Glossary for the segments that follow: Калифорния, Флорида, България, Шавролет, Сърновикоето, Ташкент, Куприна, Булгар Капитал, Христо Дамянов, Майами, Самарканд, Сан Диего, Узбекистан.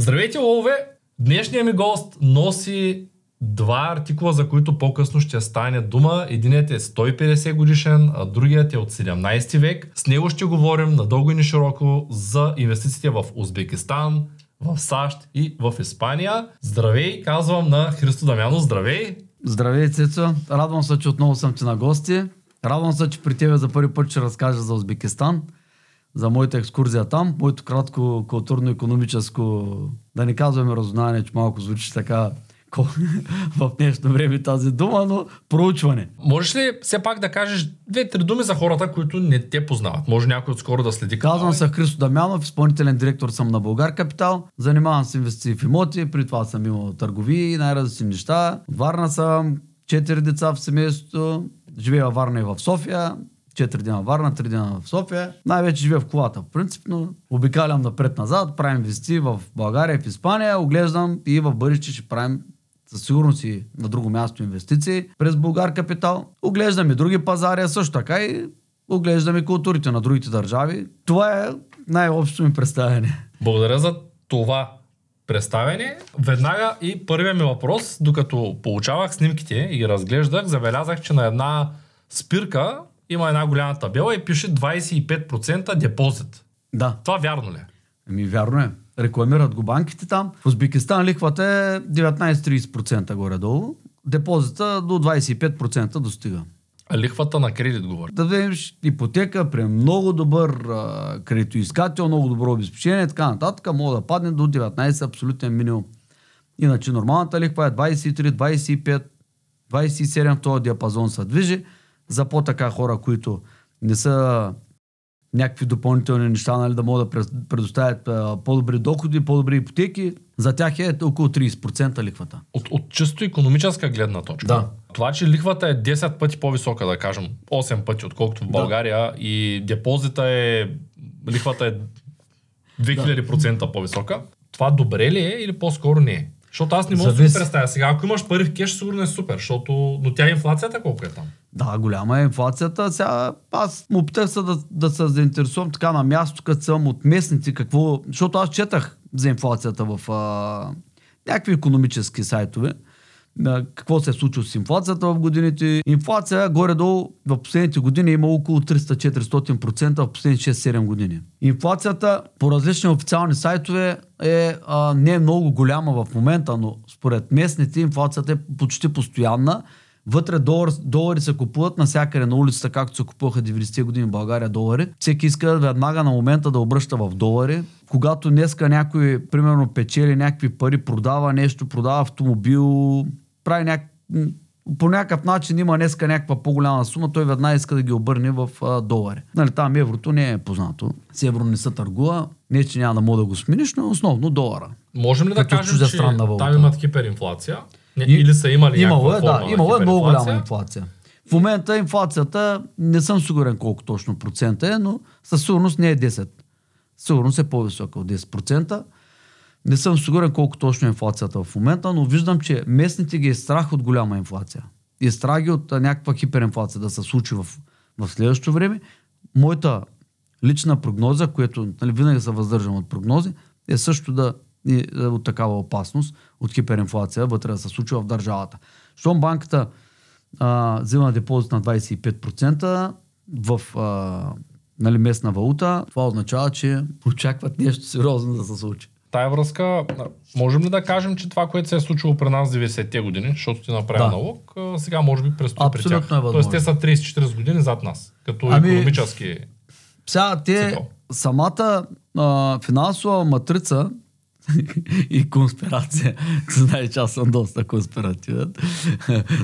Здравейте, лове! Днешният ми гост носи два артикула, за които по-късно ще стане дума. Единият е 150 годишен, а другият е от 17 век. С него ще говорим надълго и нешироко за инвестициите в Узбекистан, в САЩ и в Испания. Здравей, казвам на Христо Дамянов. Здравей! Здравей, Цецо! Радвам се, че отново съм ти на гости. Радвам се, че при тебе за първи път ще разкажа за Узбекистан, за моята екскурзия там, моето кратко културно-икономическо, да не казваме разузнаване, че малко звучи така в днешно време тази дума, но проучване. Можеш ли все пак да кажеш две-три думи за хората, които не те познават? Може някой отскоро да следи канала? Казвам се Христо Дамянов, изпълнителен директор съм на Булгар Капитал. Занимавам се инвестиции в имоти, при това съм имал търговии, най-различни неща. Варна съм, 4 деца в семейството, живея във Варна и в София. 4 дена Варна, 3 дена в София. Най-вече живея в колата, принципно. Обикалям напред-назад, правим вести в България, в Испания, оглеждам и в бъдеще ще правим със сигурност и на друго място инвестиции през Булгар Капитал. Оглеждам и други пазари, също така и оглеждам и културите на другите държави. Това е най-общо ми представяне. Благодаря за това представяне. Веднага и първият ми въпрос, докато получавах снимките и ги разглеждах, забелязах, че на една спирка има една голяма табела и пише 25% депозит. Да. Това вярно ли? Ами вярно е. Рекламират го банките там. В Узбекистан лихвата е 19-30% горе-долу. Депозита до 25% достига. А лихвата на кредит говори? Да видиш ипотека при много добър кредитоискател, много добро обезпечение, така нататък, може да падне до 19% абсолютен минимум. Иначе нормалната лихва е 23, 25, 27, в този диапазон се движи. За по-така хора, които не са някакви допълнителни неща, нали, да могат да предоставят по-добри доходи, по-добри ипотеки, за тях е около 30% лихвата. От чисто икономическа гледна точка. Да. Това, че лихвата е 10 пъти по-висока, да кажем, 8 пъти, отколкото в България, да, и депозита е, лихвата е 2000% да, по-висока, това добре ли е или по-скоро не е? Защото аз не мога да се представя сега. Ако имаш пари в кеш, сигурно е супер, защото... но тя инфлацията колко е там? Да, голяма е инфлацията. Сега аз му опитах се да се заинтересувам така на място, като съм от местници, какво... защото аз четах за инфлацията в някакви икономически сайтове. Какво се е случило с инфлацията в годините. Инфлация горе-долу в последните години има около 300-400% в последните 6-7 години. Инфлацията по различни официални сайтове е не е много голяма в момента, но според местните инфлацията е почти постоянна. Вътре долари се купуват навсякъде на улицата, както се купуваха 90-те години в България долари. Всеки иска веднага на момента да обръща в долари. Когато днеска някой, примерно, печели някакви пари, продава нещо, продава автомобил, прави по някакъв начин има днеска някаква по-голяма сума, той веднага иска да ги обърне в долари. Нали, там еврото не е познато. С евро не се търгува. Не, че няма да мога да го смениш, но основно долара. Можем ли да кажем, че там имат хиперинфлация? Или са имали някаква форма на хиперинфлация? Имало е много голяма инфлация. В момента инфлацията, не съм сигурен колко точно процента е, но със сигурност не е 10. Сигурност е по-висока от 10%. Не съм сигурен колко точно е инфлацията в момента, но виждам, че местните ги е страх от голяма инфлация. И страх ги от някаква хиперинфлация да се случи в следващото време. Моята лична прогноза, която, нали, винаги се въздържам от прогнози, е също да от такава опасност, от хиперинфлация вътре да се случва в държавата. Щом банката взима депозит на 25% в нали, местна валута, това означава, че очакват нещо сериозно да се случи. Тая връзка, можем ли да кажем, че това, което се е случило при нас в 90-те години, защото ти направи налог, сега може би предстои при тях. Е, тоест те са 30-40 години зад нас, като икономически сега те цикъл. Самата финансова матрица и конспирация. Знаеш, че аз съм доста конспиративен.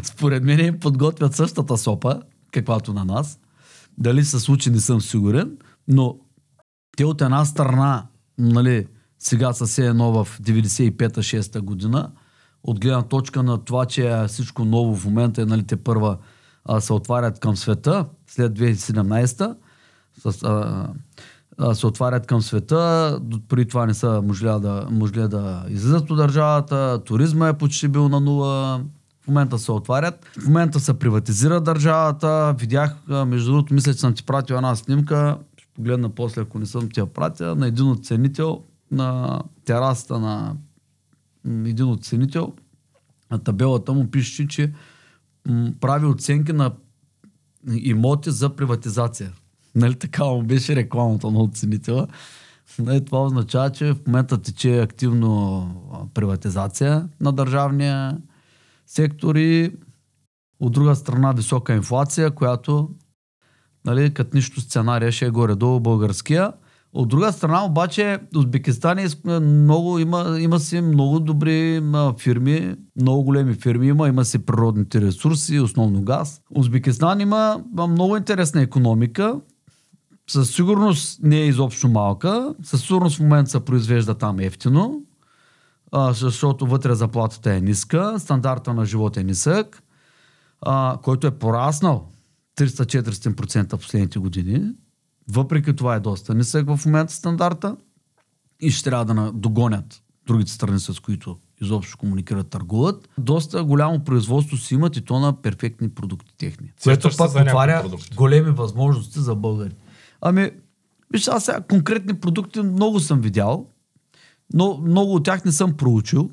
Според мен подготвят същата сопа, каквато на нас. Дали се случи, не съм сигурен, но те от една страна, нали, сега са все едно в 95-6 година, от гледна точка на това, че всичко ново в момента е, нали, те първа се отварят към света, след 2017 се отварят към света, преди това не са можели да излизат от държавата, туризма е почти бил на нула, в момента се отварят, в момента се приватизира държавата, видях, между другото, мисля, че съм ти пратил една снимка, ще погледна после, ако не съм ти я пратя, на един оценител на терасата на един от ценител, на табелата му пише, че прави оценки на имоти за приватизация. Нали, така му беше рекламата на оценителя. Нали, това означава, че в момента тече активно приватизация на държавния сектор и от друга страна висока инфлация, която нали, като нищо сценария ще е горе-долу българския. От друга страна обаче Узбекистан има си много добри фирми, много големи фирми има си природните ресурси, основно газ. Узбекистан има много интересна икономика, със сигурност не е изобщо малка, със сигурност в момента се произвежда там ефтино, защото вътре заплатата е ниска, стандарта на живота е нисък, който е пораснал 300-400% в последните години. Въпреки това е доста нисък в момента стандарта и ще трябва да догонят другите страни, с които изобщо комуникират, търгуват. Доста голямо производство си имат и то на перфектни продукти техни. Което пък отваря големи възможности за българи. Ами, виж, аз сега конкретни продукти много съм видял, но много от тях не съм проучил.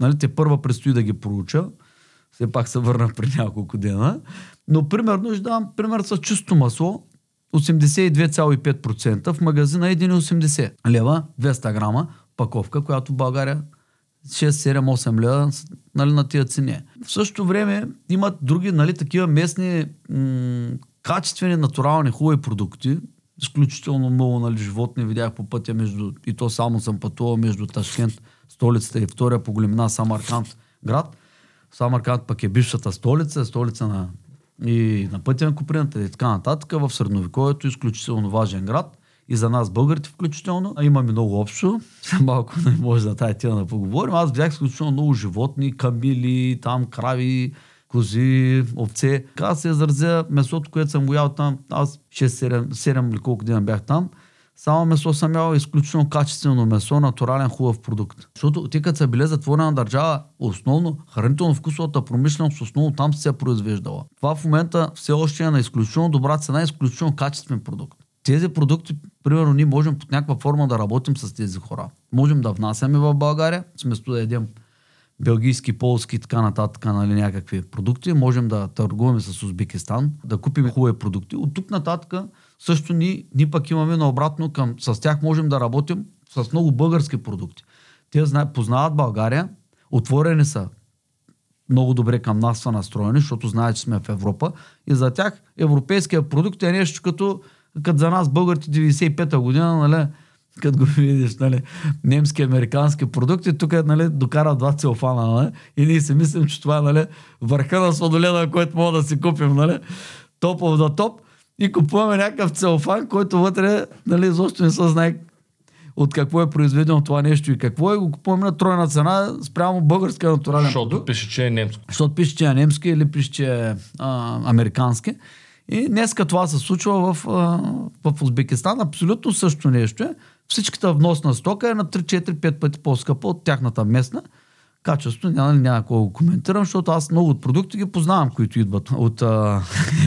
Нали, те първа предстои да ги проуча. Все пак се върна при няколко дена. Но примерно ще давам пример с чисто масло. 82,5% в магазина 1,80 лева, 200 грама паковка, която в България 6-7-8 лева нали, на тия цени. В същото време имат други нали, такива местни качествени, натурални, хубави продукти. Изключително много нали, животни видях по пътя и то само съм пътувал между Ташкент, столицата и втория по големина Самарканд град. Самарканд пък е бившата столица на и на пътя на Куприната и така нататък, в Сърновикоето, изключително важен град и за нас българите включително. Имаме много общо, малко не може за тая тема да поговорим. Аз видях изключително много животни, камили, там крави, кози, овце. Така се изразя месото, което съм го ял там, аз 6-7 или колко дена бях там. Само месо съм ял, изключително качествено месо, натурален хубав продукт. Защото те като са били затворена държава, основно хранително-вкусовата промишленост, основно там се е произвеждала. Това в момента все още е на изключително добра цена, изключително качествен продукт. Тези продукти, примерно, ние можем под някаква форма да работим с тези хора. Можем да внасяме в България, вместо да едем белгийски, полски и така нататък, нали, някакви продукти. Можем да търгуваме с Узбекистан, да купим хубави продукти. От тук нататък също ние пък имаме наобратно с тях можем да работим с много български продукти. Те познават България, отворени са много добре към нас са настроени, защото знаят, че сме в Европа и за тях европейския продукт е нещо като за нас българите 95-та година, нали, като го видиш, нали, немски, американски продукти, тук нали, докарат два целофана, нали, и ние си мислим, че това е нали, върха на сладоледа, който мога да си купим, нали, топов да топ. И купуваме някакъв целофан, който вътре, нали, изобщо не се знае от какво е произведено това нещо и какво е. Го купуваме на тройна цена спрямо българска натурален продукт. Защото пише, че е немски. Защото пише, че е немски или пише, че е американски. И днеска това се случва в Узбекистан. Абсолютно също нещо е. Всичката вносна стока е на 3-4-5 пъти по-скъпа от тяхната местна. Качество няма какво го коментирам, защото аз много от продукти ги познавам, които идват от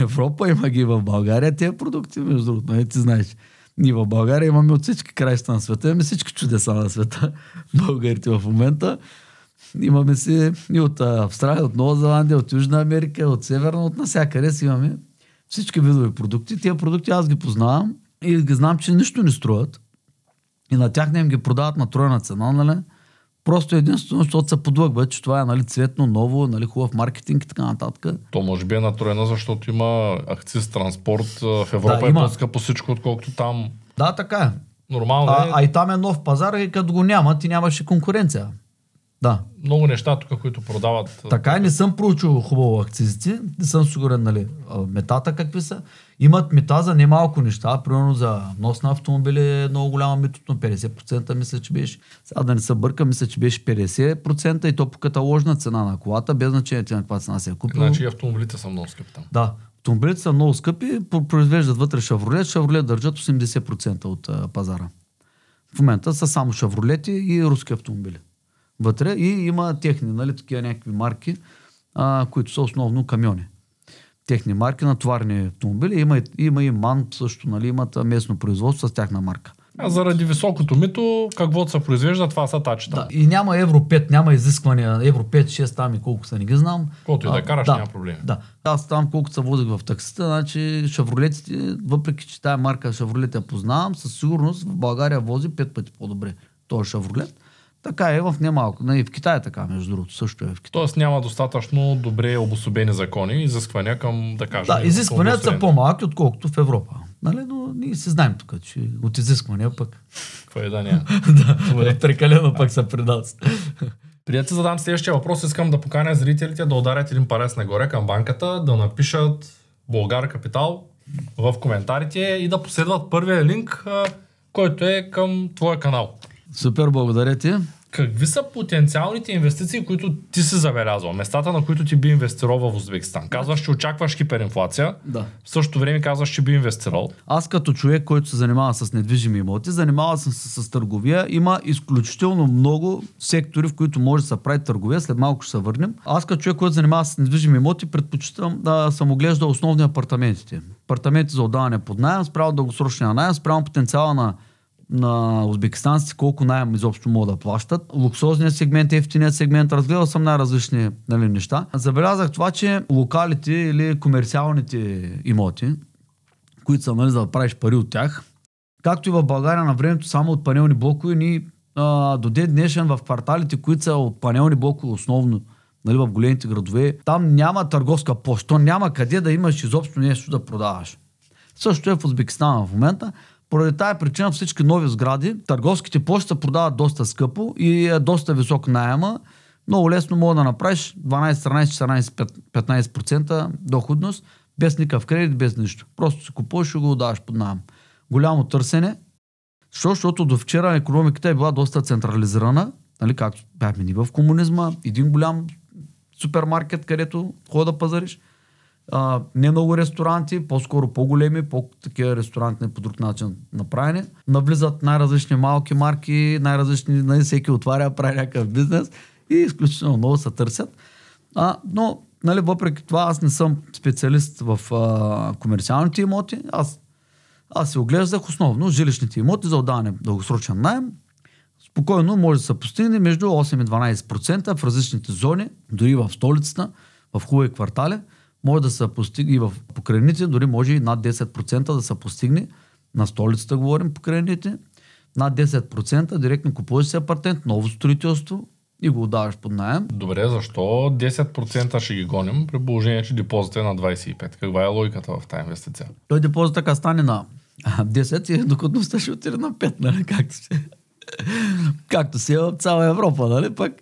Европа, има ги в България. Тези продукти, между другото, ти знаеш. Ние в България имаме от всички краища на света, имаме всички чудеса на света. Българите в момента. Имаме си и от Австралия, от Нова Зеландия, от Южна Америка, от Северна, от насякъде си имаме всички видови продукти. Тези продукти аз ги познавам и ги знам, че нищо не струват. И на тях не им ги продават на тройна цена, нали? Просто единствено, защото се подлъгва, че това е нали, цветно, ново, нали, хубав маркетинг и така нататък. То може би е натроена, защото има акциз, транспорт. В Европа да, е по-скъпо всичко, отколкото там. Да, така е. Нормално е. А и там е нов пазар и като го няма, ти нямаш и конкуренция. Да. Много неща тук, които продават. Така и не съм проучил хубаво акцизите. Не съм сигурен, нали, метата какви са. Имат мета за немалко неща. Примерно за внос на автомобили е много голяма метотно. 50% мисля, че беше. Сега да не се бърка, мисля, че беше 50% и то по каталожна цена на колата, без значение на каква цена се е купила. Значи и автомобилите са много скъпи там. Да. Автомобилите са много скъпи, произвеждат вътре Шавролет. Шавролет държат 80% от пазара. В момента са само Шавролети и руски автомобили. Вътре и има техни, нали, такива някакви марки, които са основно камиони. Техни марки на товарни автомобили. Има и Мант също, нали, имат местно производство с тяхна марка. А заради високото мито, каквото се произвежда, това са тачета. Да. И няма Евро 5, няма изисквания. Евро 5, 6 там и колко са, не ги знам. Колкото и да караш, да, няма проблеми. Да. Аз там колкото се возих в таксита, значи шавролетите, въпреки че тая марка шавролет я познавам, със сигурност в България вози 5 пъти по-добре този шавролет. Така е в немалко. И в Китай е така, между другото, също е в Китай. Тоест няма достатъчно добре обособени закони, изисквания към, да кажем... Да, изискванията са по-малки, отколкото в Европа. Нали, но ние се знаем тук, че от изисквания пък... Какво е да няма? Да, прекалено пък са при нас. Преди да ти задам следващия въпрос, искам да поканя зрителите да ударят един палец нагоре към банката, да напишат Булгар Капитал в коментарите и да последват първия линк, който е към твоя канал. Супер, благодаря ти. Какви са потенциалните инвестиции, които ти си забелязал? Местата, на които ти би инвестирал в Узбекистан? Казваш, че очакваш хиперинфлация. Да. В същото време казваш, че би инвестирал. Аз като човек, който се занимава с недвижими имоти, занимава съм се с търговия. Има изключително много сектори, в които може да се прави търговия. След малко ще се върнем. Аз като човек, който занимава с недвижими имоти, предпочитам да съм оглеждал основни апартаментите. Апартаменти за отдаване под наем, спрямо дългосрочния наем, спрямо потенциала на узбекистанците, колко наем изобщо могат да плащат. Луксозният сегмент, ефтиният сегмент, разгледал съм най-различни неща. Забелязах това, че локалите или комерциалните имоти, които са да правиш пари от тях, както и в България на времето само от панелни блокове, ни до ден днешен в кварталите, които са от панелни блокове основно, нали, в големите градове, там няма търговска площ, то няма къде да имаш изобщо нещо да продаваш. Също е в Узбекистан в момента. Поради тая причина всички нови сгради, търговските площи се продават доста скъпо и е доста висок наема. Много лесно мога да направиш 12, 13, 14, 15% доходност, без никакъв кредит, без нищо. Просто си купуваш и го отдаваш под наем. Голямо търсене, защото до вчера икономиката е била доста централизирана, нали, както бяхме ни в комунизма, един голям супермаркет, където хода пазариш. Не много ресторанти, по-скоро по-големи, по-такива ресторанти по друг начин направени. Навлизат най-различни малки марки, най-различни, всеки отваря, прави някакъв бизнес и изключително много се търсят. Но, нали, въпреки това, аз не съм специалист в комерциалните имоти. Аз се оглеждах основно жилищните имоти за отдаване дългосрочен наем. Спокойно може да се постигне между 8 и 12% в различните зони, дори в столицата, в хубави квартали. Може да се постигне и в покрайните, дори може и над 10% да се постигне. На столицата говорим покрайните. Над 10% директно купуваш си апартамент, ново строителство и го отдаваш под наем. Добре, защо 10% ще ги гоним при положение, че депозит е на 25%? Каква е логиката в тази инвестиция? Той депозит така стане на 10% и доходността ще отиде на 5%, нали? Както си е в цяла Европа, нали? Пак...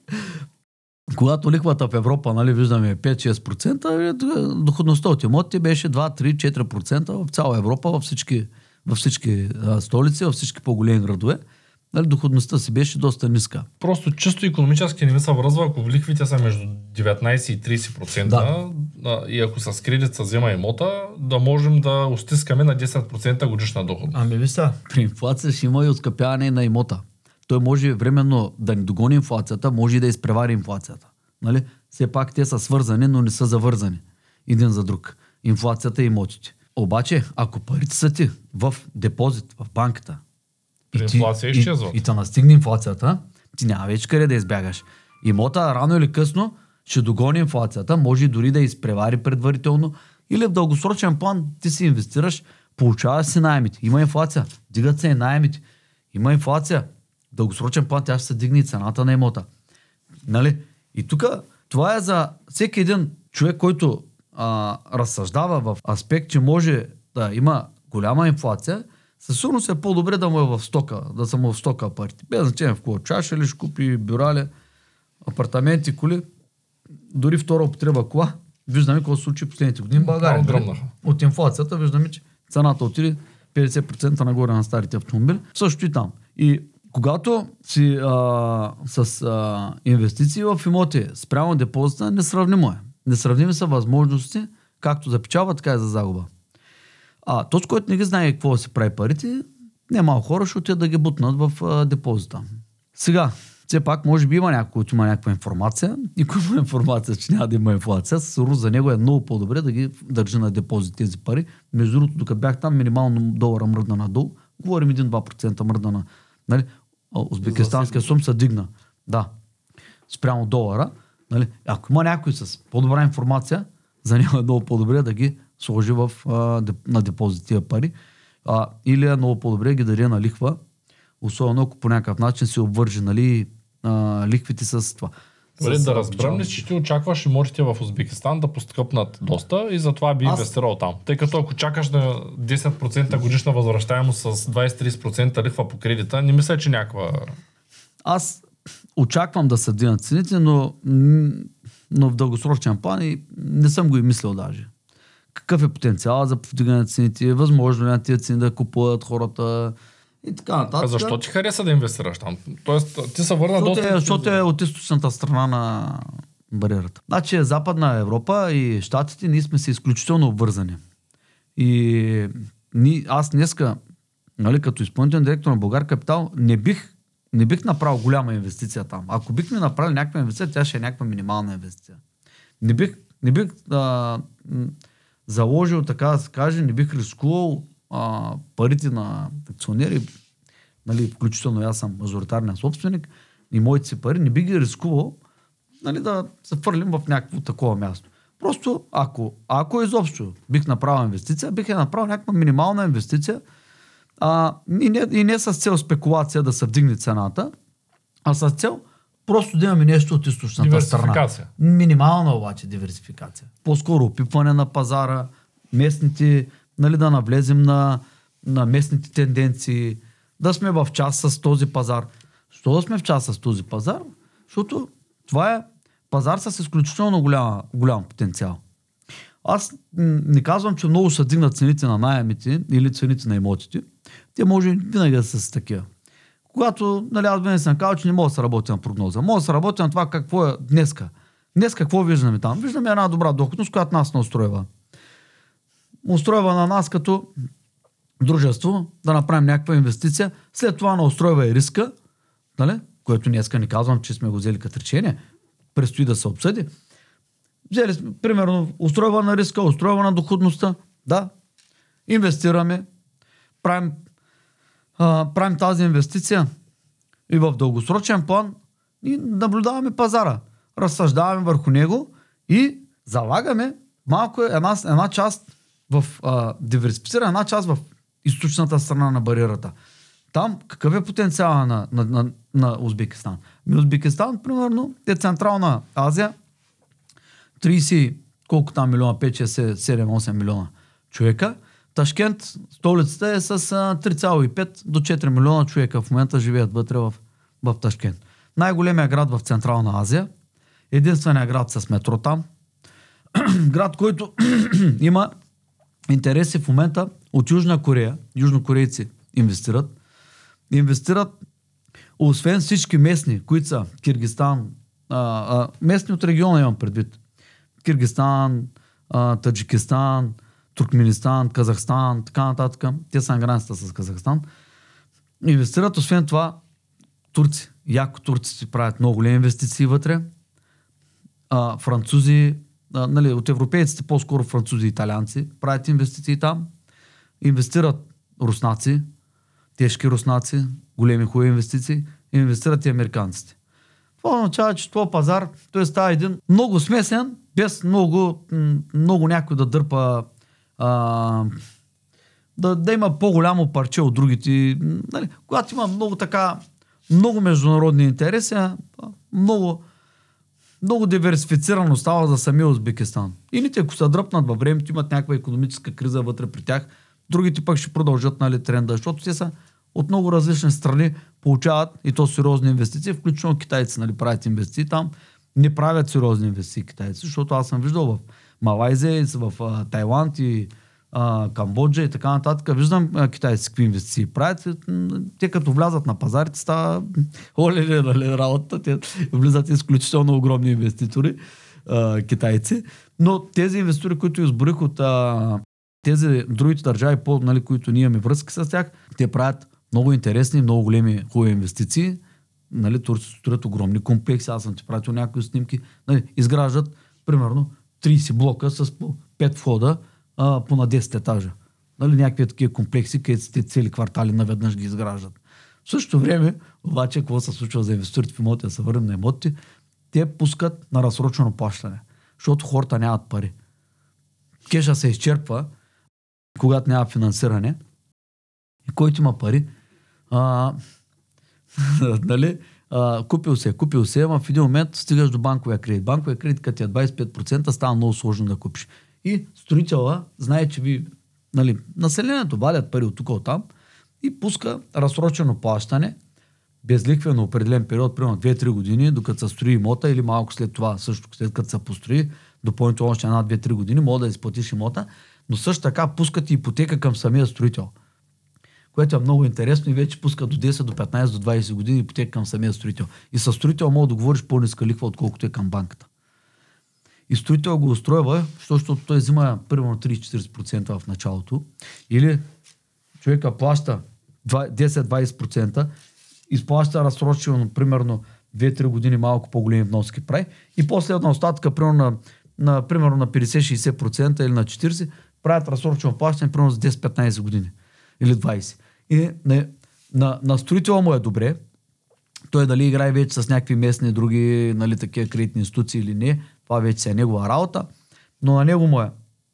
Когато лихвата в Европа, нали, виждаме 5-6%, доходността от имотите беше 2-3-4% в цяла Европа, във всички столици, във всички по-големи градове. Нали, доходността си беше доста ниска. Просто чисто икономически не ми се връзва, ако лихвите са между 19 и 30%, да. И ако с кредит се взема имота, да можем да устискаме на 10% годишна доходност. Ами ви са. При инфлация ще има и оскъпяване на имота. Той може временно да не догони инфлацията, може и да изпревари инфлацията. Нали? Все пак те са свързани, но не са завързани един за друг. Инфлацията и имотите. Обаче, ако парите са ти в депозит, в банката, и да настигне инфлацията, ти няма вече къде да избягаш. Имота рано или късно ще догони инфлацията, може дори да изпревари предварително, или в дългосрочен план ти си инвестираш, получаваш си наемите. Има инфлация, дигат се и наемите. Има инфлация, дългосрочен план, тя ще се дигне и цената на имота. Нали? И тук това е за всеки един човек, който разсъждава в аспект, че може да има голяма инфлация, със сигурност е по-добре да му е в стока, да са му в стока парите. Без значение в кога чаша ли, ще купи бюрале, апартаменти, коли, дори втора употреба кола. Виждаме какво се случи последните години в България. От инфлацията виждаме, че цената отиде 50% нагоре на старите автомобили. Също и там. И когато си с инвестиции в имоти спрямо депозита, несравнимо е. Несравними са възможности, както за печалба, така и за загуба. Този, който не ги знае какво си прави парите, немалко хора ще отидат да ги бутнат в депозита. Сега, все пак, може би има някой, който има някаква информация. Никой има информация, че няма да има инфлация. Сигурно за него е много по-добре да ги държи на депозит тези пари. Между другото, докато бях там, минимално долара мръдна надолу. говорим 1-2% мърдана. Нали? Узбекистанския сум се дигна. Да. Спрямо долара. Нали? Ако има някой с по-добра информация, за него е много по-добре да ги сложи в, на депозит тия пари. Или е много по-добре ги даде на лихва. Особено ако по някакъв начин се обвържи, нали, лихвите с това. Добре, да разберем ли, че ти очакваш имотите в Узбекистан да поскъпнат доста и затова би инвестирал там. Тъй като ако чакаш на 10% годишна възвръщаемост с 20-30% лихва по кредита, не мисля, че някаква... Аз очаквам да се дигнат цените, но в дългосрочен план и не съм го и мислил даже. Какъв е потенциалът за повдигане на цените, възможно ли на тия цени да купуват хората... И така нататък. А защо ти хареса да инвестираш там? Тоест, ти се върна до... Защото е от източната страна на бариерата. Значи Западна Европа и щатите, ние сме се изключително обвързани. И аз днеска, нали, като изпълнителен директор на Булгар Капитал, не бих направил голяма инвестиция там. Ако бих ми направил някаква инвестиция, тя ще е някаква минимална инвестиция. Не бих заложил, така да се каже, не бих рискувал парите на акционери, нали, включително аз съм мажоритарен собственик и моите си пари не би ги рискувал, нали, да се фърлим в някакво такова място. Просто ако изобщо бих направил инвестиция, бих направил някаква минимална инвестиция и не с цел спекулация да се вдигне цената, а с цел просто да имаме нещо от източната страна. Минимална обаче диверсификация. По-скоро опипване на пазара, местните, нали, да навлезем на местните тенденции, да сме в част с този пазар. Що да сме в част с този пазар? Защото това е пазар с изключително голям потенциал. Аз не казвам, че много се дигнат цените на наемите или цените на имотите. Те може винаги да са такива. Когато, нали, аз винаги съм казал, че не мога да се работи на прогноза. Мога да се работи на това какво е днеска. Днес какво виждаме там? Виждаме една добра доходност, която нас не устройва. Устройва на нас като дружество да направим някаква инвестиция, след това не устройва и риска, нали? Което днеска не казвам, че сме го взели като речение, предстои да се обсъди. Взели сме, примерно, устройва на риска, устройва на доходността, да, инвестираме, правим тази инвестиция и в дългосрочен план и наблюдаваме пазара, разсъждаваме върху него и залагаме малко една част в диверсифицира една част в източната страна на бариерата. Там какъв е потенциала на Узбекистан? Узбекистан, примерно, е Централна Азия, 30, колко там милиона, 5, 6, 7, 8 милиона човека. Ташкент, столицата е с 3,5 до 4 милиона човека в момента живеят вътре в Ташкент. Най-големия град в Централна Азия, единствения град с метро там, град, който има интереси в момента от Южна Корея. Южнокорейци инвестират. Освен всички местни, които са Киргизстан, местни от региона имам предвид. Киргизстан, Таджикистан, Туркменистан, Казахстан, така нататък. Те са на границата с Казахстан. Инвестират, освен това, турци. Яко турци правят много големи инвестиции вътре. Французи, нали, от европейците по-скоро французи и италианци правят инвестиции там. Инвестират руснаци, тежки руснаци, големи хубави инвестиции. Инвестират и американците. Това означава, че това пазар, той става един много смесен, без много някой да дърпа, да има по-голямо парче от другите. Нали, когато има много международни интереси, много диверсифицирано става за самия Узбекистан. Ините, ако се дръпнат във времето, имат някаква икономическа криза вътре при тях, другите пък ще продължат, нали, тренда, защото те са от много различни страни, получават и то сериозни инвестиции, включително китайци, нали, правят инвестиции там. Не правят сериозни инвестиции китайци, защото аз съм виждал в Малайзия, в Тайланд и Камбоджа и така нататък. Виждам китайци какви инвестиции правят. Те като влязат на пазарите, става оле работа. Те влизат изключително огромни инвеститори, китайци. Но тези инвеститори, които изборих от тези другите държави, нали, които ние имаме връзки с тях, те правят много интересни, много големи хубави инвестиции. Нали, турците строят огромни комплекси. Аз съм ти пратил някои снимки. Нали, изграждат примерно 30 блока с 5 входа по на 10 етажа. Нали, някакви такива комплекси, където те цели квартали наведнъж ги изграждат. В същото време, обаче, какво се случва за инвеститорите в имоти, да се върнем на имотите, те пускат на разсрочено плащане, защото хората нямат пари. Кеша се изчерпва, когато няма финансиране, и който има пари, нали, купил се, ама в един момент стигаш до банковия кредит. Банковия кредит, като е 25%, става много сложно да купиш. И строителът знае, че ви, нали, населението валят пари от тук от там и пуска разсрочено плащане, безликвено определен период, примерно 2-3 години, докато се строи имота или малко след това, също след като се построи, допълнително още 1-2-3 години, може да изплатиш имота, но също така пускат и ипотека към самия строител, което е много интересно и вече пуска до 10, до 15, до 20 години ипотека към самия строител. И със строител мога да говориш по-ниска лихва, отколкото е към банката. И строител го устройва, защото той взима примерно 30-40% в началото, или човека плаща 10-20%, изплаща разсрочено примерно 2-3 години малко по-големи вноски прави и после на остатъка примерно на 50-60% или на 40% правят разсрочено плащане примерно за 10-15 години или 20. И на строителя му е добре, той дали играе вече с някакви местни други, нали, такива кредитни институции или не, това вече се е негова работа, но на него му е.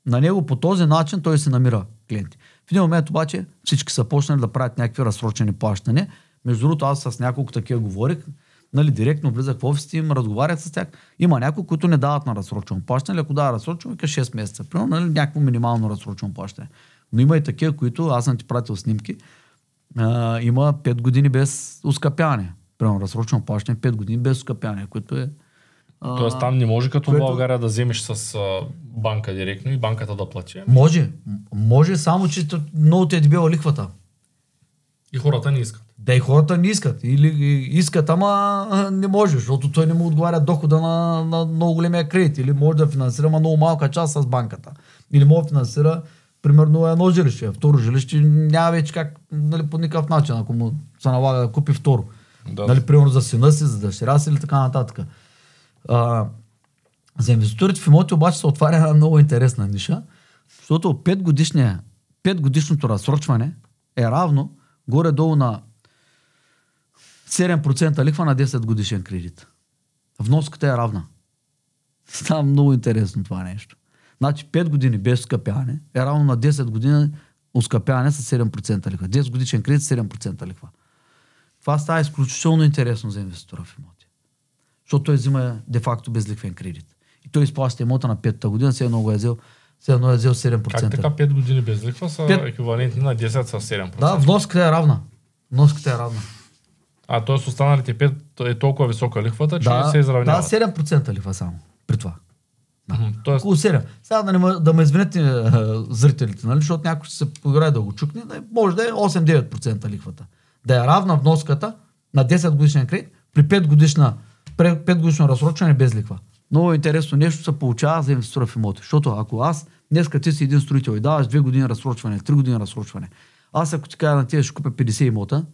На него по този начин той се намира клиенти. В един момент обаче всички са почнали да правят някакви разсрочени плащания. Между другото, аз с няколко такива говорих, нали, директно влизах в офисите им, разговарях с тях. Има някои, които не дават на разсрочено плащане, ако дава разсрочено, вика 6 месеца. Примерно, нали, някакво минимално разсрочено плащане. Но има и такива, които аз съм ти пратил снимки, има 5 години без ускъпяване. Примерно, разсрочено плащане, 5 години без ускъпяване, което е. Тоест там не може като България да вземеш с банка директно и банката да плати. Може. Може, само че много ти е дебела лихвата. И хората не искат. Да, и хората не искат. Или искат, ама не може, защото той не му отговаря дохода на много големия кредит. Или може да финансира много малка част с банката. Или може да финансира примерно едно жилище. Второ жилище няма вече как, нали, по никакъв начин, ако му се налага да купи второ. Да. Нали, примерно за сина си, за дъщеря си или така нататък. За инвеститорите в имоти обаче се отваря една много интересна ниша, защото 5-годишното разсрочване е равно горе-долу на 7% лихва на 10 годишен кредит. Вноската е равна. Става много интересно това нещо. Значи 5 години без ускъпяване е равно на 10 години ускъпяване с 7% лихва. 10 годишен кредит с 7% лихва. Това става изключително интересно за инвеститора в имоти. Защото той взима де-факто безликвен кредит. И той изплаща имота на 5-та година, все едно е взел 7%. Как така 5 години без лихва са еквивалентни на 10 с 7%? Да, вноската е равна. А, т.е. останалите 5 е толкова висока лихвата, че да, се изравняват. Да, 7% лихва само при това. Да. Тоест... Около 7. Сега да ме извинете зрителите, нали, защото някой ще се поиграе да го чукне, може да е 8-9% лихвата. Да е равна вноската на 10 годишен кредит при 5 годишно разсрочване без лихва. Много интересно нещо се получава за инвеститора в имоти. Защото ако аз днеска ти си един строител и даваш 2 години разсрочване, 3 години разсрочване, аз ако ти кажа на тия ще купя 50 имота,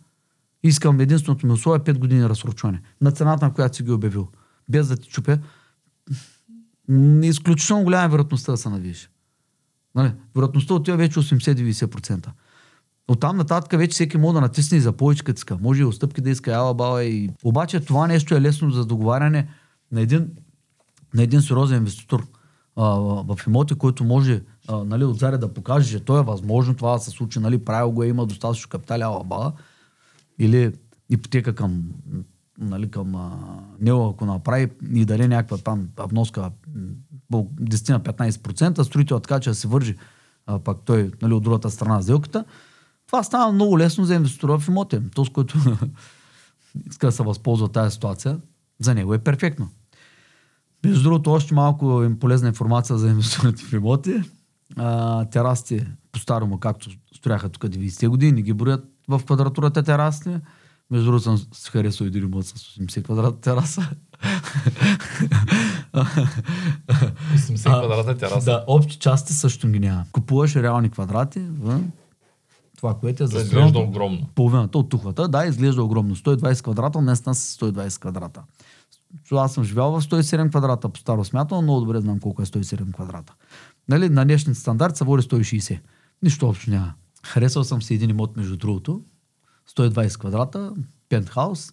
искам единственото ми условие 5 години разсрочване. На цената, на която си ги обявил. Без да ти чупя. Изключително голяма е вероятността да се навиеш. Нали? Вероятността отива вече 80-90%. От там нататък вече всеки може да натисне и за повече като иска. Може и отстъпки да иска, ала-бала и... Обаче това нещо е лесно за договаряне на един сериозен инвеститор в имоти, който може, нали, отзаре да покаже, че то е възможно това да се случи, нали, правил го е, има достатъчно капитали, ала-бала. Или ипотека към, нали, към него, ако направи и даде някаква там вноска 10-15%, строителът така, че да се вържи пак той, нали, от другата страна сделката. Това става много лесно за инвеститора в имоти. То, с който иска да се възползва тази ситуация, за него е перфектно. Между другото, още малко им полезна информация за инвеститорите в имоти. Терасите по-старому, както строяха тук 90-те години, ги броят в квадратурата терасите. Между другото съм си харесал един имот с 80 квадрата тераса. 80 квадрата тераса. Да, общи части също ги няма. Купуваш реални квадрати в това, което е за изглежда огромно. Половината от тухлата, да, изглежда огромно. 120 квадрата, не стана с 120 квадрата. Аз съм живял в 107 квадрата по старо смятано, много добре знам колко е 107 квадрата. Нали, на днешните стандарти се води 160. Нищо общо няма. Харесал съм си един имот, между другото. 120 квадрата, пентхаус,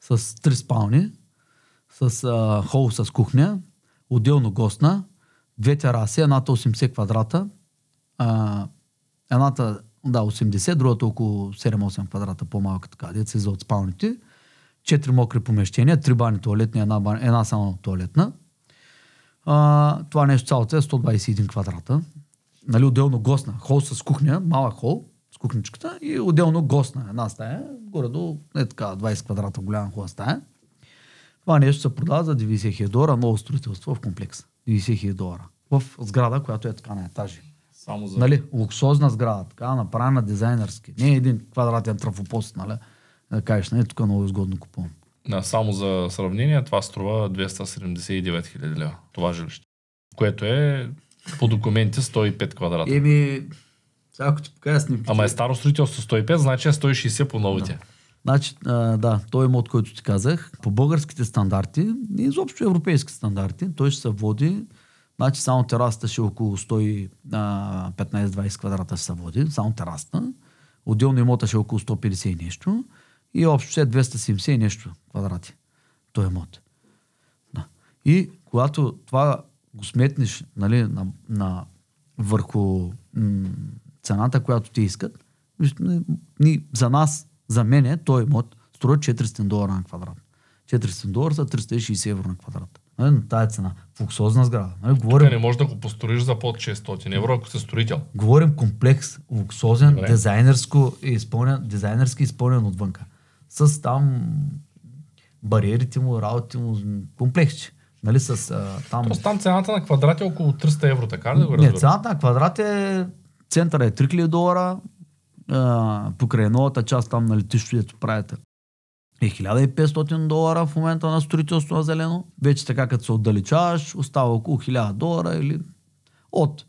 с 3 спални, с хол с кухня, отделно гостна, 2 тераси, едната 80 квадрата, едната 80, другата около 7-8 квадрата, по-малка така, деца за от спалните, 4 мокри помещения, 3 бани туалетни, една само туалетна. Това нещо цялото е 121 квадрата. Нали, отделно гостна, хол с кухня, малък хол с кухничката и отделно гостна, една стая, горе до е така 20 квадрата голяма хубава стая. Това нещо се продава за $90,000, ново строителство в комплекс. $90,000 в сграда, която е така на етажи. Само за... Нали, луксозна сграда, така направена дизайнерски. Не е един квадратен трафопост, нали? Да кажеш, не е тук много изгодно купувам. Да, само за сравнение, това струва $279,000. Това жилище. Което е по документи 105 квадрата. Еми, ако ти покажа снимки... Ама е старо строителство 105, значи е 160 по новите. Да. Значи, да, той имот, който ти казах, по българските стандарти и изобщо европейски стандарти, той ще се води, значи само терасата ще около 115-20 квадрата ще се води, само терасата, отделно имота ще около 150 и нещо и общо ще 270 и нещо квадрати, той имот. Да. И когато това го сметнеш, нали, на върху цената, която ти искат, за нас, за мене, той имот струва $400 на квадрат. $400 са €360 на квадрат. Нали, на тая цена. Луксозна сграда. Нали, говорим... Тук не можеш да го построиш за под €600, ако се строител. Говорим комплекс, луксозен, дизайнерски изпълнен отвънка. С там бариерите му, работите му, комплексче. Нали, с, там... Тоест там цената на квадрат е около €300, така ли да го разбереш? Не, цената на квадрат е... Центъра е $3,000, покрай новата част там на летището, дето правите, е $1,500 в момента на строителство на зелено. Вече така като се отдалечаваш, остава около $1,000 или от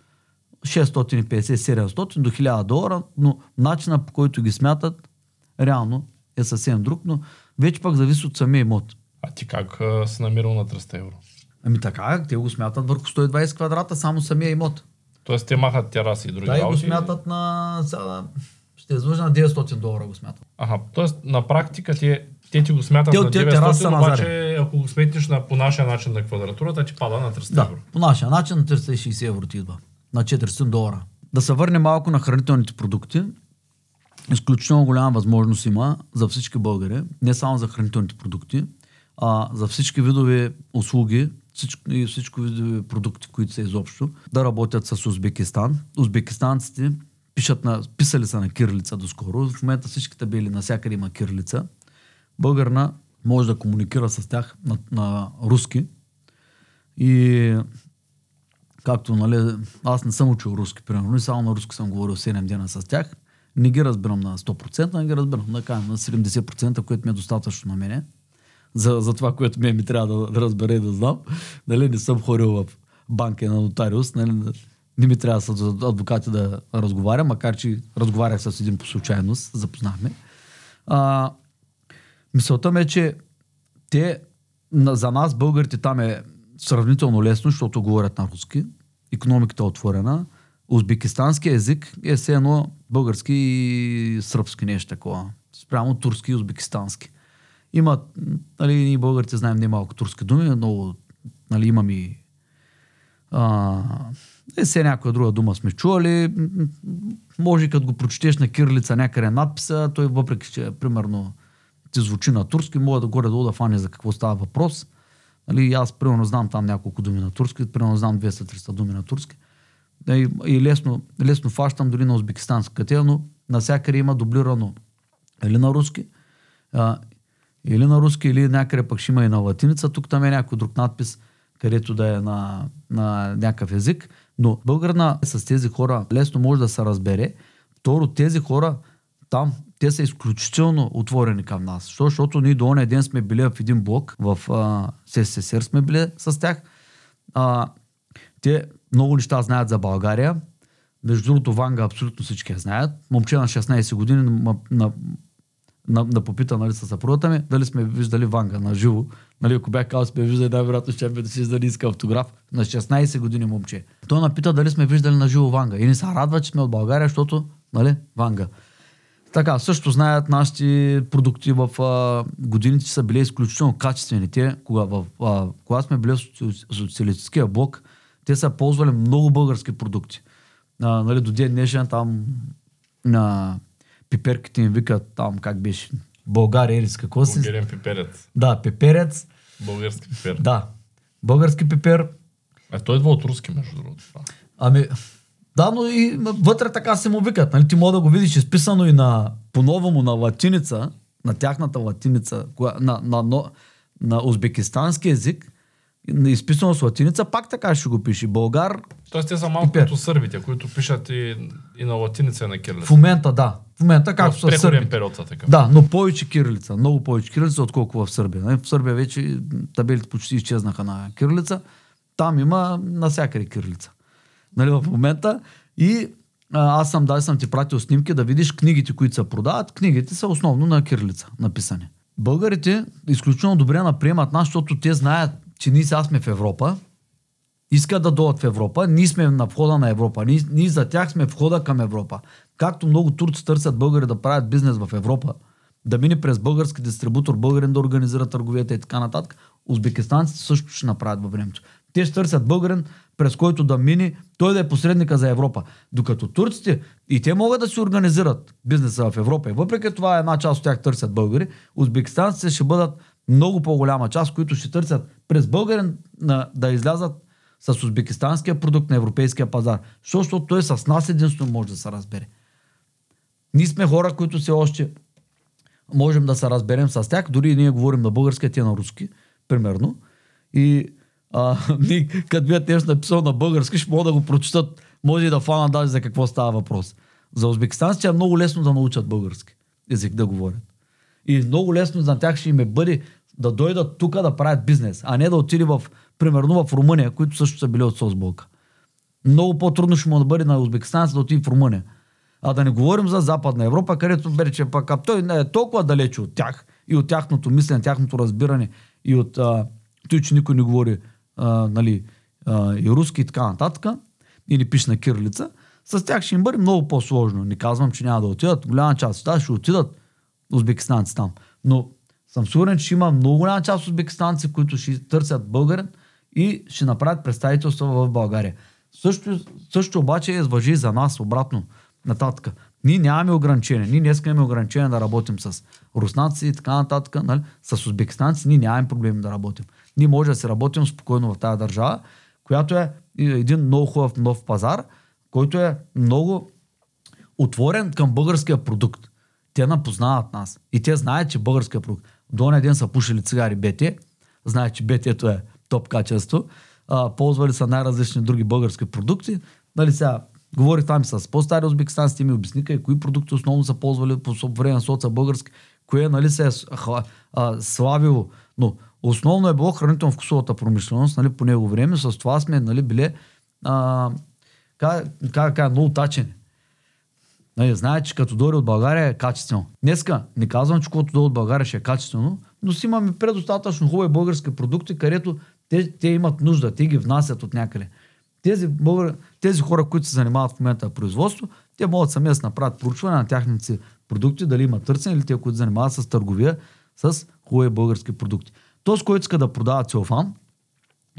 $650-700 до $1,000, но начина, по който ги смятат, реално е съвсем друг, но вече пък зависи от самия имот. А ти как се намирал на €300? Ами така, те го смятат върху 120 квадрата, само самия имот. Тоест те махат тераси и други работи? Да, и го смятат на... Ще излъжа на $900 го смятат. Аха, т.е. на практика те ти го смятат на $900, обаче ако го сметнеш по нашия начин на квадратурата, ти пада на €300. Да, по нашия начин на €360 ти идва. На $400. Да се върне малко на хранителните продукти. Изключително голяма възможност има за всички българи, не само за хранителните продукти, а за всички видове услуги и всички видови продукти, които са изобщо, да работят с Узбекистан. Узбекистанците писали са на кирилица доскоро. В момента всички табели навсякъде има кирилица. Българна може да комуникира с тях на руски. И както, нали, аз не съм учил руски, примерно, и само на руски съм говорил 7 дена с тях. Не ги разбирам на 100%, не ги разбирам на 70%, което ми е достатъчно на мене. За това, което ми трябва да разбере и да знам. Нали, не съм хорил в банка на нотариус. Нали, не ми трябва с адвокати да разговарям, макар че разговарях с един по случайност, запознахме. Мисълта ми е, че за нас, българите, там е сравнително лесно, защото говорят на руски. Икономиката е отворена. Узбекистански език е все едно български и сръбски нещо такова. Спрямо турски и узбекистански. Имат, нали, ние българите знаем не малко турски думи, много, нали, имам и се някоя друга дума сме чували. Може като го прочетеш на кирилица някъде надписа, той въпреки, че примерно ти звучи на турски, може да горе-долу да фане за какво става въпрос. Нали, аз примерно знам там няколко думи на турски, примерно знам 200-300 думи на турски. И лесно фащам дори на узбекистанска катея, но насякъде има дублирано или на руски, или някъде пък ще има и на латиница. Тук там е някой друг надпис, където да е на някакъв език. Но българна с тези хора лесно може да се разбере. Второ, тези хора там, те са изключително отворени към нас. Защото ние до оня ден сме били в един блок, в СССР сме били с тях. Те много неща знаят за България. Между другото, Ванга абсолютно всички я знаят. Момче на 16 години на да попита, нали, със съпругата ми, дали сме виждали Ванга на живо Нали, ако бях казал, сме виждали, най-вероятно ще бе да си издали иска автограф на 16 години момче. Той напита дали сме виждали на живо Ванга. И не се радва, че сме от България, защото, нали, Ванга. Така, също знаят нашите продукти в годините са били изключително качествени. Те, кога сме били в социалистическия блок, те са ползвали много български продукти. Нали, до ден днешен там на пиперките им викат там как беше... България или с какво си? Българен пиперец. Да, пиперец. Български пипер. Да. Български пипер. А той идва от руски, между другото. Ами, да, но и вътре така се му викат. Нали? Ти мога да го видиш изписано и на по-новому на латиница, на тяхната латиница, на узбекистански език, изписано с латиница, пак така ще го пише. Българ. Тоест те са малко като сърбите, които пишат и на латиница и на кирилица. В момента, да. В момента, както са сърбите. Период са така. Да, но повече кирилица. Много повече кирилица, отколко в Сърбия. В Сърбия вече табелите почти изчезнаха на кирилица. Там има навсякъде кирилица. Нали, в момента. И аз съм, да, съм ти пратил снимки да видиш книгите, които се продават. Книгите са основно на кирилица написани. Българите изключително добре наприемат нас, защото те знаят, че ние сега сме в Европа, искат да дойдат в Европа, ние сме на входа на Европа, ние за тях сме входа към Европа. Както много турци търсят българи да правят бизнес в Европа, да мине през български дистрибутор, българин да организира търговията и така нататък, узбекистанците също ще направят във времето. Те ще търсят българин, през който да мине, той да е посредника за Европа. Докато турците, и те могат да си организират бизнеса в Европа, и въпреки това една част от тях търсят българи, узбекистанците ще бъдат много по-голяма част, които ще търсят през българин да излязат с узбекистанския продукт на европейския пазар. Защото той с нас единствено може да се разбере. Ние сме хора, които все още можем да се разберем с тях. Дори ние говорим на български, те на руски, примерно. И като бия тежно написал на български, ще могат да го прочитат. Може и да фанат даже за какво става въпрос. За узбекистанците е много лесно да научат български език да говорят. И много лесно за тях ще им е бъде да дойдат тук да правят бизнес, а не да отиде в, примерно в Румъния, които също са били от Соцблока. Много по-трудно ще му да бъде на узбекистанец да отиде в Румъния. А да не говорим за Западна Европа, където берече пак, той не е толкова далече от тях и от тяхното мислене, тяхното разбиране и от той, че никой не говори и руски и така нататък, и не пише на кирилица, с тях ще им бъде много по-сложно. Не казвам, че няма да отидат, голяма част ще отидат узбекистанци там. Но съм сигурен, че има много голяма част от узбекистанци, които ще търсят българин и ще направят представителство в България. Също обаче изважи за нас обратно нататък. Ние нямаме ограничения. Ние днес имаме ограничения да работим с руснаци и така нататък. Нали? С узбекистанци ние нямаме проблеми да работим. Ние може да се работим спокойно в тази държава, която е един много хубав нов пазар, който е много отворен към българския продукт. Те напознават нас. И те знаят, че българския продукт. До един са пушили цигари БТ. Знаят, че БТ-то е топ качество. Ползвали са най-различни други български продукти. Нали сега, говорих там с по-стари узбекистанци, те ми обясниха и кои продукти основно са ползвали по време на соца български, кое нали се е славило. Но основно е било хранително-вкусовата промишленост, нали, по него време. С това сме нали, били много тачени. Нали, знаят, че като дойде от България е качествено. Днеска не казвам, че когато дойде от България ще е качествено, но си имаме предостатъчно хубави български продукти, където те имат нужда, те ги внасят от някъде. Тези хора, които се занимават в момента производство, те могат сами да се направят проучване на тяхните продукти, дали има търсене или те, които занимават с търговия с хубави български продукти. Този, който иска да продава целофан,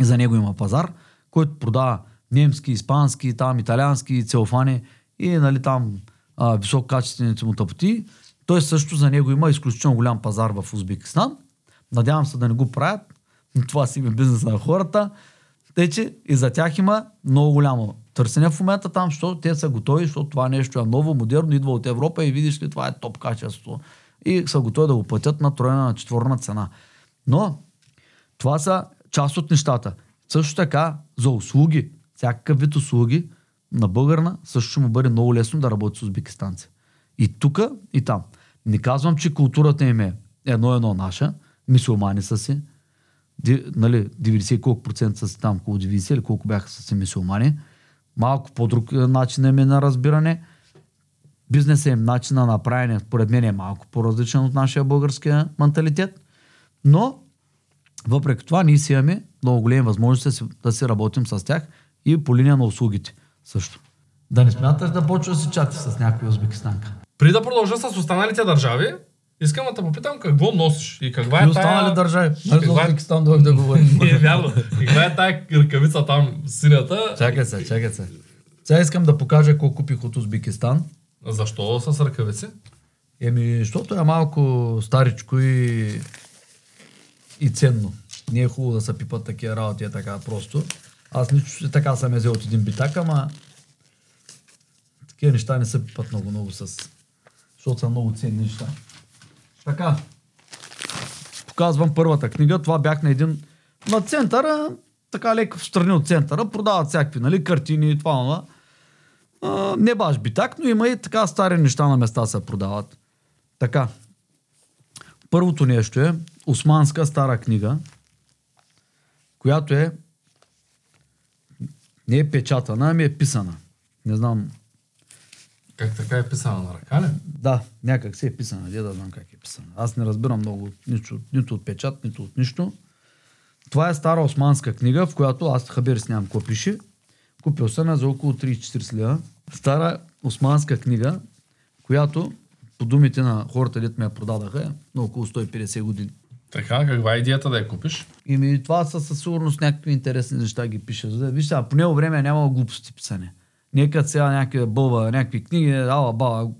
и за него има пазар, който продава немски, испански, там италиански целофани и нали там висококачествените му тъпоти. Той също за него има изключително голям пазар в Узбекистан. Надявам се да не го правят, но това си е бизнеса на хората. Тъй, че и за тях има много голямо търсене в момента там, защото те са готови, защото това нещо е ново, модерно, идва от Европа и видиш ли, това е топ качество. И са готови да го платят на тройна, на четворна цена. Но това са част от нещата. Също така за услуги, всякакъв вид услуги, на българна също ще му бъде много лесно да работи с узбекистанци. И тук, и там. Не казвам, че културата им е едно-едно наша. Мисюлмани са си. 90 колко процент са си там, около 90 или колко бяха са си мисюлмани. Малко по-друг начин им е на разбиране. Бизнесът им начин на направяне, според мен е малко по-различен от нашия българския менталитет. Но Въпреки това, ние си имаме много големи възможности да си работим с тях и по линия на услугите също. Да не смяташ да почваш да си чати с някои узбекистанка. При да продължа с останалите държави, искам да те попитам какво носиш и каква е останали държави. Аз за Узбекистан дойде да говорим. Не, вярно. Каква е тая ръкавица там, синята? Чакай се. Сега искам да покажа колко купих от Узбекистан. Защо с ръкавици? Еми, защото е малко старичко и ценно. Не е хубаво да се пипат такива работи, е така просто. Аз лично така съм е взел от един битак, ама такива неща не се пипат много-много с... защото са много ценни неща. Така, показвам първата книга. Това бях на един... на центъра, така леко в страни от центъра, продават всякакви, нали, картини и това. Не баш битак, но има и така стари неща на места се продават. Така. Първото нещо е османска стара книга, която е не е печатана, ами е писана. Не знам. Как така е писана, на ръка ли? Да, някак си е писана. Де да знам как е писана. Аз не разбирам много нито от печат, нито от нищо. Това е стара османска книга, в която аз хабер си нямам какво пише. Купил се на за около 30-40 лева. Стара османска книга, която по думите на хората, дето ме я продадаха, е на около 150 години. Така, каква е идеята да я купиш? И това са със сигурност някакви интересни неща ги пише. Вижте, а по него време няма глупости писане. Нека сега някакви бълба, някакви книги, ала бала,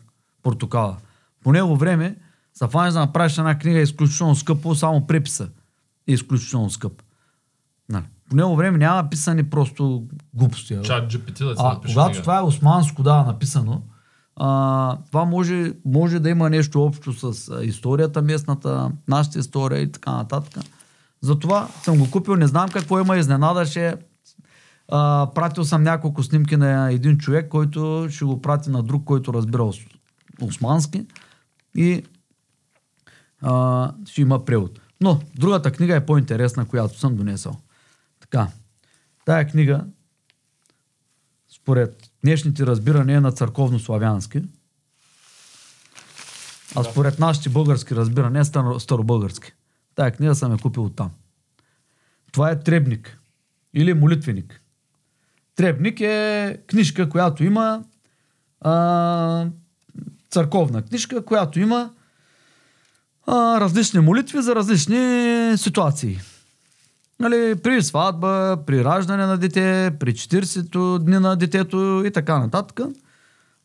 портокала. По него време са фанеш да направиш една книга изключително скъпо, само преписа е изключително скъп. Нали? По него време няма писани просто глупости. Чат GPT да си напише. Когато това е османско, да, написано, това може да има нещо общо с историята местната, нашата история и така нататък. Затова съм го купил, не знам какво има, изненадаше. Пратил съм няколко снимки на един човек, който ще го прати на друг, който разбира османски, и ще има превод. Но другата книга е по-интересна, която съм донесъл. Така, тая книга според днешните разбирания е на църковно-славянски, а според нашите български разбирания е старобългарски. Тая книга съм я купил оттам. Това е требник или молитвеник. Требник е книжка, която има църковна книжка, която има различни молитви за различни ситуации. Нали, при сватба, при раждане на дете, при 40-то дни на детето и така нататък.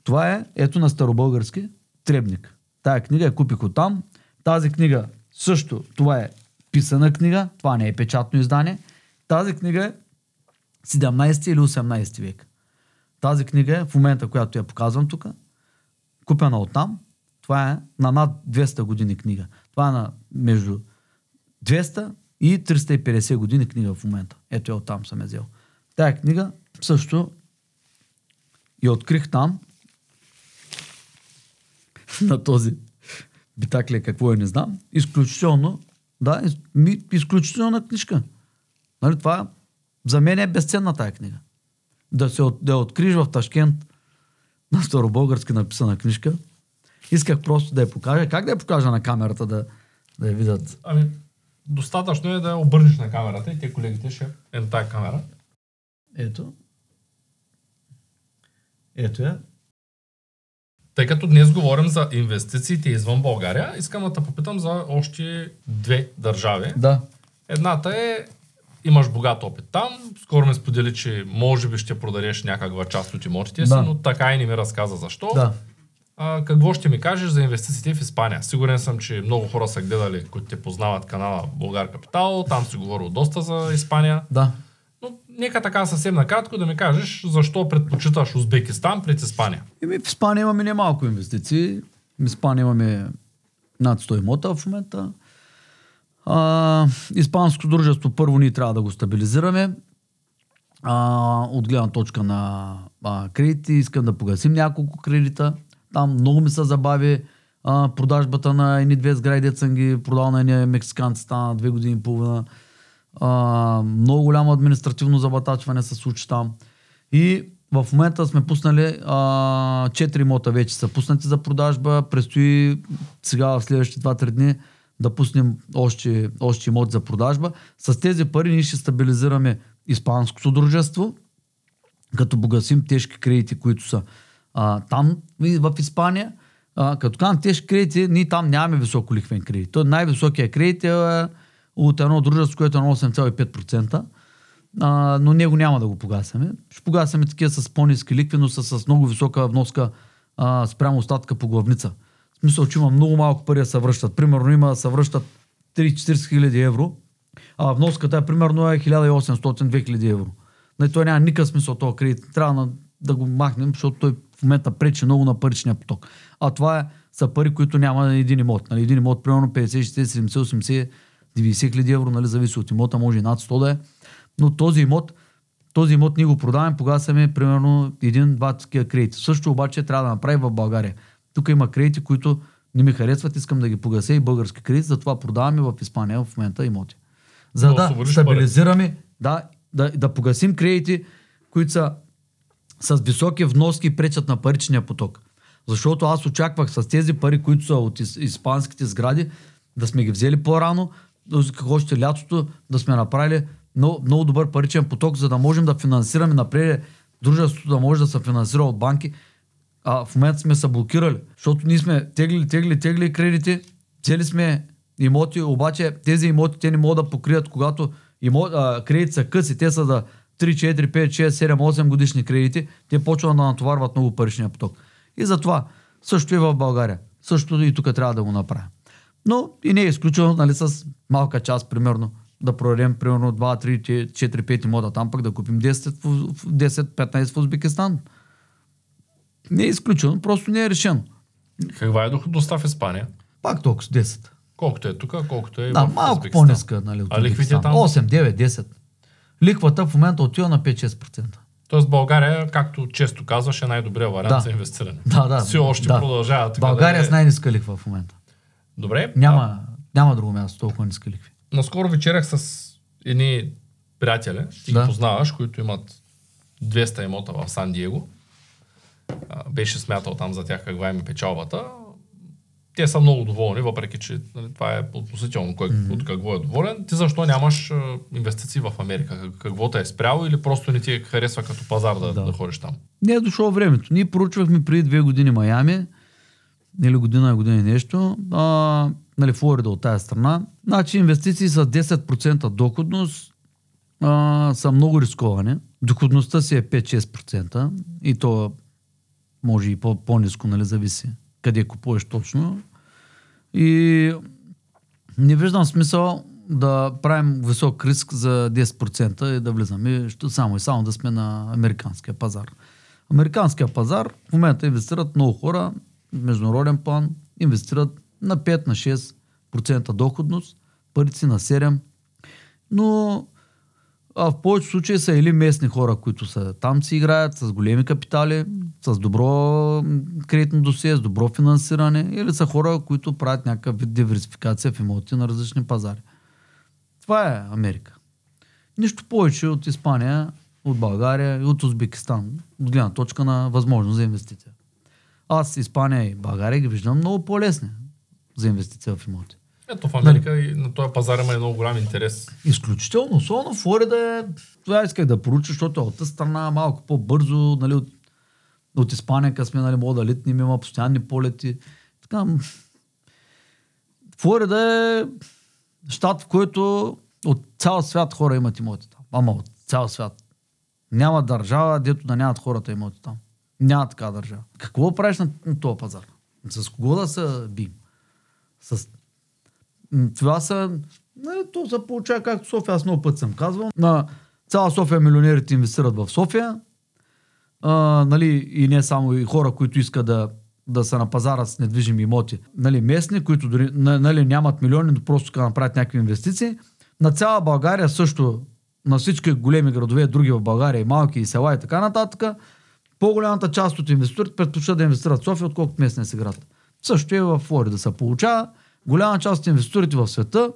Това е, ето на старобългарски, требник. Тая книга я купих оттам. Тази книга също, това е писана книга, това не е печатно издание. Тази книга е 17 или 18 век. Тази книга е, в момента, която я показвам тук, купена оттам. Това е на над 200 години книга. Това е на между 200 и 350 години книга в момента. Ето я оттам съм я взел. Тая книга също я открих там на този битак ли, какво я не знам. Изключително, да, изключителна книжка. Нали, това за мен е безценна тая книга. Да я откриеш в Ташкент на старобългарски написана книжка. Исках просто да я покажа. Как да я покажа на камерата, да я видят? Ами, достатъчно е да я обърнеш на камерата и те колегите ще... Ето тая камера. Ето. Ето я. Тъй като днес говорим за инвестициите извън България, искам да те попитам за още две държави. Да. Едната е... Имаш богат опит там. Скоро ме сподели, че може би ще продадеш някаква част от имотите си, да, но така и не ми разказа защо. Да. Какво ще ми кажеш за инвестициите в Испания? Сигурен съм, че много хора са гледали, които те познават канала Булгар Капитал. Там си говорил доста за Испания. Да. Но нека така съвсем накратко да ми кажеш защо предпочиташ Узбекистан пред Испания. Еми, в Испания имаме немалко инвестиции. В Испания имаме над 100 имота в момента. Испанското дружество първо ние трябва да го стабилизираме. От гледна точка на кредити, искам да погасим няколко кредита. Там много ми се забави продажбата на едни две сгради, дето съм ги продал на едни мексиканци, стана 2 години и половина. Много голямо административно забатачване се случи там. И в момента сме пуснали 4 имота вече са пуснати за продажба. Предстои сега в следващите 2-3 дни да пуснем още имот за продажба. С тези пари ние ще стабилизираме испанското дружество, като погасим тежки кредити, които са там в Испания. Като казвам тежки кредити, ние там нямаме високо лихвен кредит. Той най-високия кредит е от едно дружество, което е на 8,5%, но него няма да го погасяме. Ще погасяме такива с по-ниски ликви, но с много висока вноска спрямо остатка по главница. В смисъл, че има много малко пари да се връщат. Примерно има да се връщат 30-40 хиляди евро, а вноската е примерно е 1800-2000 евро. Не, той няма никакъв смисъл този кредит. Трябва да го махнем, защото той в момента пречи много на паричния поток. А това са пари, които няма на един имот. Нали, един имот, примерно 50, 60, 70, 80, 90 хиляди евро, нали, зависи от имота, може и над 100 да е. Но този имот ние го продаваме, погасяме примерно 1-2 такива кредити. Също обаче трябва да направи в България. Тук има кредити, които не ми харесват, искам да ги погася и български кредити, затова продаваме в Испания в момента имоти. За да стабилизираме, да погасим кредити, които са с високи вноски и пречат на паричния поток. Защото аз очаквах с тези пари, които са от испанските сгради, да сме ги взели по-рано, още лятото, да сме направили много добър паричен поток, за да можем да финансираме напред дружеството, да може да се финансира от банки. А в момента сме се блокирали, защото ние сме тегли кредити, цели сме имоти, обаче тези имоти те не могат да покрият, когато кредит са къси, те са за 3, 4, 5, 6, 7, 8 годишни кредити, те почват да натоварват много паричния поток. И затова също и в България, също и тук трябва да го направя. Но и не е изключено, нали, с малка част, примерно, да продадем примерно 2, 3, 4, 5 имота там, пък да купим 10-15 в Узбекистан. Не е изключено, просто не е решено. Каква е доходността в Испания? Пак толкова с 10. Колкото е тук, колкото е в Узбекистан. Да, малко по-ниска, нали, от Узбекистан. 8, 9, 10. Ликвата в момента отива на 5-6%. Тоест България, както често казваш, е най-добрият вариант за инвестиране. Да. Все още продължава така. България с най-ниска ликва в момента. Добре. Няма друго място толкова ниска ликви. Наскоро вечерях с едни приятели, ти ги познаваш, които имат 200 имота в Сан Диего. Беше смятал там за тях каква им е печалбата. Те са много доволни, въпреки че, нали, това е относително от какво е доволен. Ти защо нямаш инвестиции в Америка? Какво те е спряло или просто не ти харесва като пазар да ходиш там? Не е дошло времето. Ние проучвахме преди 2 години Майами, или година и нещо, нали, Флорида от тая страна. Значи инвестиции с 10% доходност са много рисковани. Доходността си е 5-6% и то може и по-ниско, нали, зависи къде купуваш точно. И не виждам смисъл да правим висок риск за 10% и да влизаме само да сме на американския пазар. Американския пазар в момента инвестират много хора, международен план, инвестират на 5-6% доходност, парици на 7%, но в повечето случаи са или местни хора, които са там си играят, с големи капитали, с добро кредитно досие, с добро финансиране, или са хора, които правят някакъв вид диверсификация в имоти на различни пазари. Това е Америка. Нищо повече от Испания, от България и от Узбекистан, от гледна точка на възможност за инвестиция. Аз Испания и България ги виждам много по-лесни за инвестиция в имоти. Ето в Америка и на този пазар има много голям интерес. Изключително, особено Флорида е... Това исках да поруча, защото от тази страна малко по-бързо, нали, от Испания къде сме, нали, мога да летнем, има постоянни полети. Така, Флорида е щат, в който от цял свят хора имат имоти там. Ама от цял свят. Няма държава, дето да нямат хората имоти там. Няма така държава. Какво правиш на този пазар? С кого да се бим? Това са... Нали, то се получава както София. Аз много път съм казвал. На цяла София милионерите инвестират в София. Нали, и не само и хора, които искат да са на пазара с недвижими имоти. Нали, местни, които дори, нали, нямат милиони, но просто направят някакви инвестиции. На цяла България също, на всички големи градове, други в България, и малки, и села и така нататък, по-голямата част от инвеститорите предпочитат да инвестират в София, отколкото местния си град. Също и в Флорида се получава. Голяма част от инвеститорите в света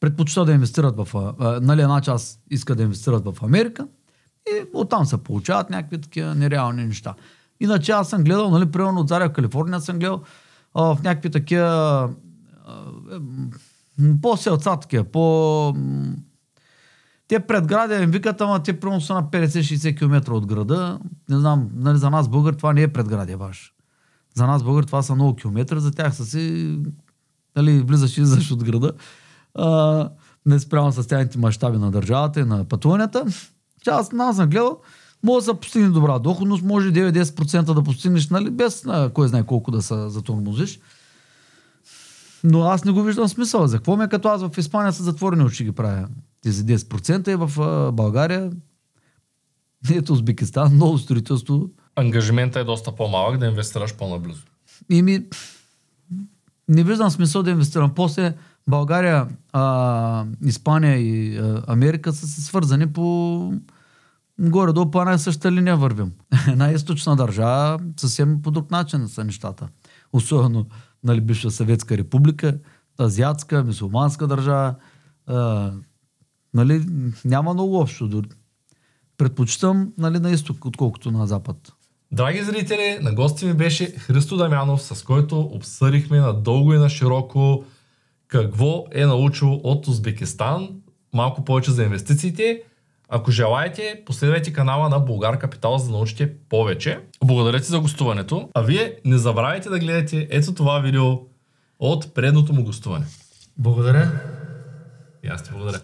предпочитат да инвестират в... Нали, една част иска да инвестират в Америка и оттам се получават някакви такива нереални неща. Иначе аз съм гледал, нали, примерно от Заря в Калифорния съм гледал в някакви такива по-селца такива, по... Те предградия им викат, ама те примерно са на 50-60 км от града. Не знам, нали, за нас българ това не е предградия баш. За нас българ това са много километра, за тях са си, нали, влизаш и излизаш от града. Не спрямо с тяхните мащаби на държавата и на пътуванията. Аз съм гледал, може да постигне добра доходност, може 9-10% да постигнеш, нали, без кой знае колко да се затормозиш. Но аз не го виждам смисъл. За какво ми е, като аз в Испания са затворени очи ги правя тези 10% и в България, ето Узбекистан, ново строителство. Ангажиментът е доста по-малък да инвестираш по-наблизо. Не виждам смисъл да инвестирам. После България, Испания и Америка са се свързани по горе-долу по една и съща линия вървим. Една източна държава съвсем по друг начин са нещата. Особено, нали, бивша Съветска република, азиатска, мюсюлманска държава. Нали, няма много общо. Предпочитам, нали, на изток, отколкото на запад. Драги зрители, на гости ми беше Христо Дамянов, с който обсъдихме надълго и на широко какво е научил от Узбекистан, малко повече за инвестициите. Ако желаете, последвайте канала на Булгар Капитал, за да научите повече. Благодаря ти за гостуването, а вие не забравяйте да гледате ето това видео от предното му гостуване. Благодаря. И аз ти благодаря.